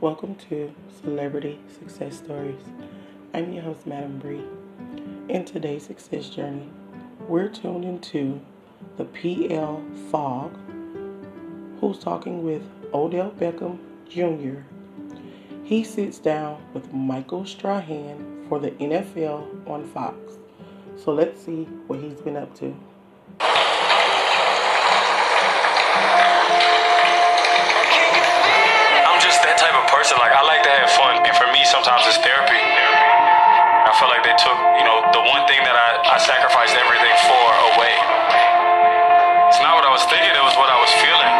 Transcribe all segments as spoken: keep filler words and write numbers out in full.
Welcome to Celebrity Success Stories. I'm your host, Madam Bree. In today's success journey, we're tuned into the P L Fog, who's talking with Odell Beckham Junior He sits down with Michael Strahan for the N F L on Fox. So let's see what he's been up to. I'm just that type of person. Like, I like to have fun. And for me, sometimes it's therapy. I feel like they took, you know, the one thing that I, I sacrificed everything for away. It's not what I was thinking. It was what I was feeling.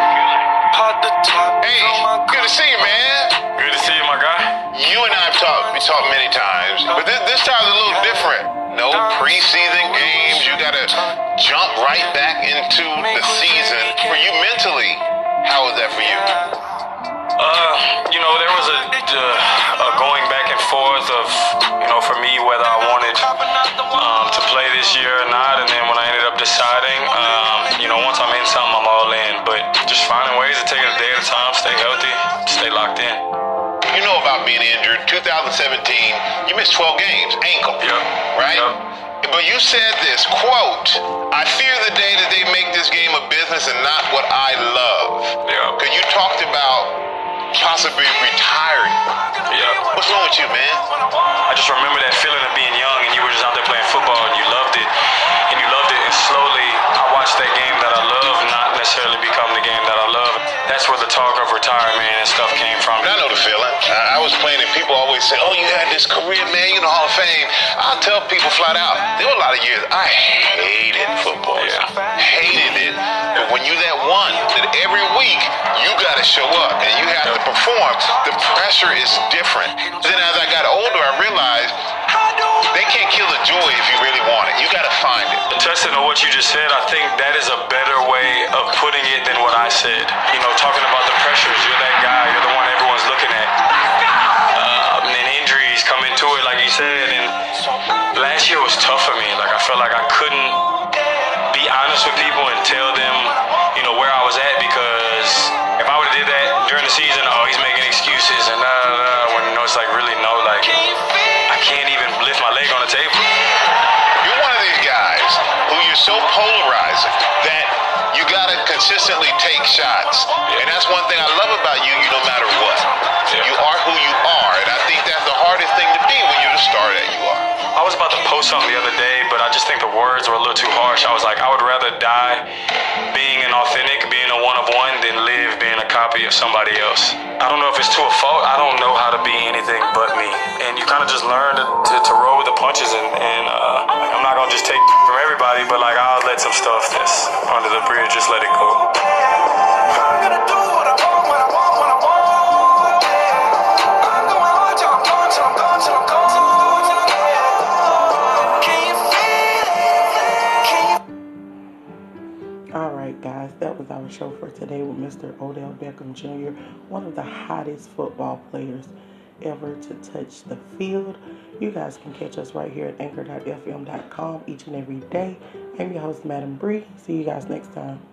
Hey, good to see you, man. Good to see you, my guy. You and I have talked, we talked many times, but this, this time's a little different. No preseason games. You gotta jump right back into the season. For you mentally, how was that for you? Uh, you know, there was a, uh, a going back and forth of, you know, for me whether I wanted um, to play this year or not. And then when I ended up deciding, um, you know, once I'm in something, I'm all in. But just finding ways to take it a day at a time, stay healthy, stay locked in. You know about being injured. twenty seventeen, you missed twelve games, ankle. Yeah. Right? Yep. But you said this, quote, I fear the day that they make this game a business and not what I love. Yeah. Because you talked about possibly retiring. Yeah. What's wrong with you, man? I just remember that feeling of being young and you were just out there playing football and you loved it. And you loved it. And slowly, I watched that game that I love not necessarily become the game that I love. That's where the talk of retirement and stuff came from. I know the feeling. I was playing and people always say, oh, you had this career, man, you in the Hall of Fame. I'll tell people flat out, there were a lot of years I hated football. Yeah. Hated it. But when you that one, that every week you got to show up and you have to perform, the pressure is different. Then as I got older, I realized they can't kill the joy if you really want it. You got to find it. Testing on what you just said, I think that is a better way of putting it than what I said. You know, talking about the pressures, you're that guy, you're the one everyone's looking at. Uh, and then injuries come into it, like you said, and last year was tough for me. Like, I felt like I couldn't be honest with people and tell them, you know, where I was at, because if I would have did that during the season, oh, he's making excuses, and da da da, when you know it's like, really, no, like, I can't even lift my leg on the table. You're one of these guys who you're so polarizing that you gotta consistently take shots. Yeah. And that's one thing I love about you, you no matter what. Yeah. You are who you are, and I think that's the hardest thing to be when you're the star that you are. I was about to post something the other day, but I just think the words were a little too harsh. I was like, I would rather die being inauthentic, being a one-of-one, than live being a copy of somebody else. I don't know if it's to a fault. I don't know how to be anything but me. And you kind of just learn to, to, to roll with the punches, and, and uh, I'm not going to just take from everybody, but like I'll let some stuff that's under the bridge, just let it go. Guys, that was our show for today with Mister Odell Beckham Junior, one of the hottest football players ever to touch the field. You guys can catch us right here at anchor dot f m dot com each and every day. I'm your host, Madam Bree. See you guys next time.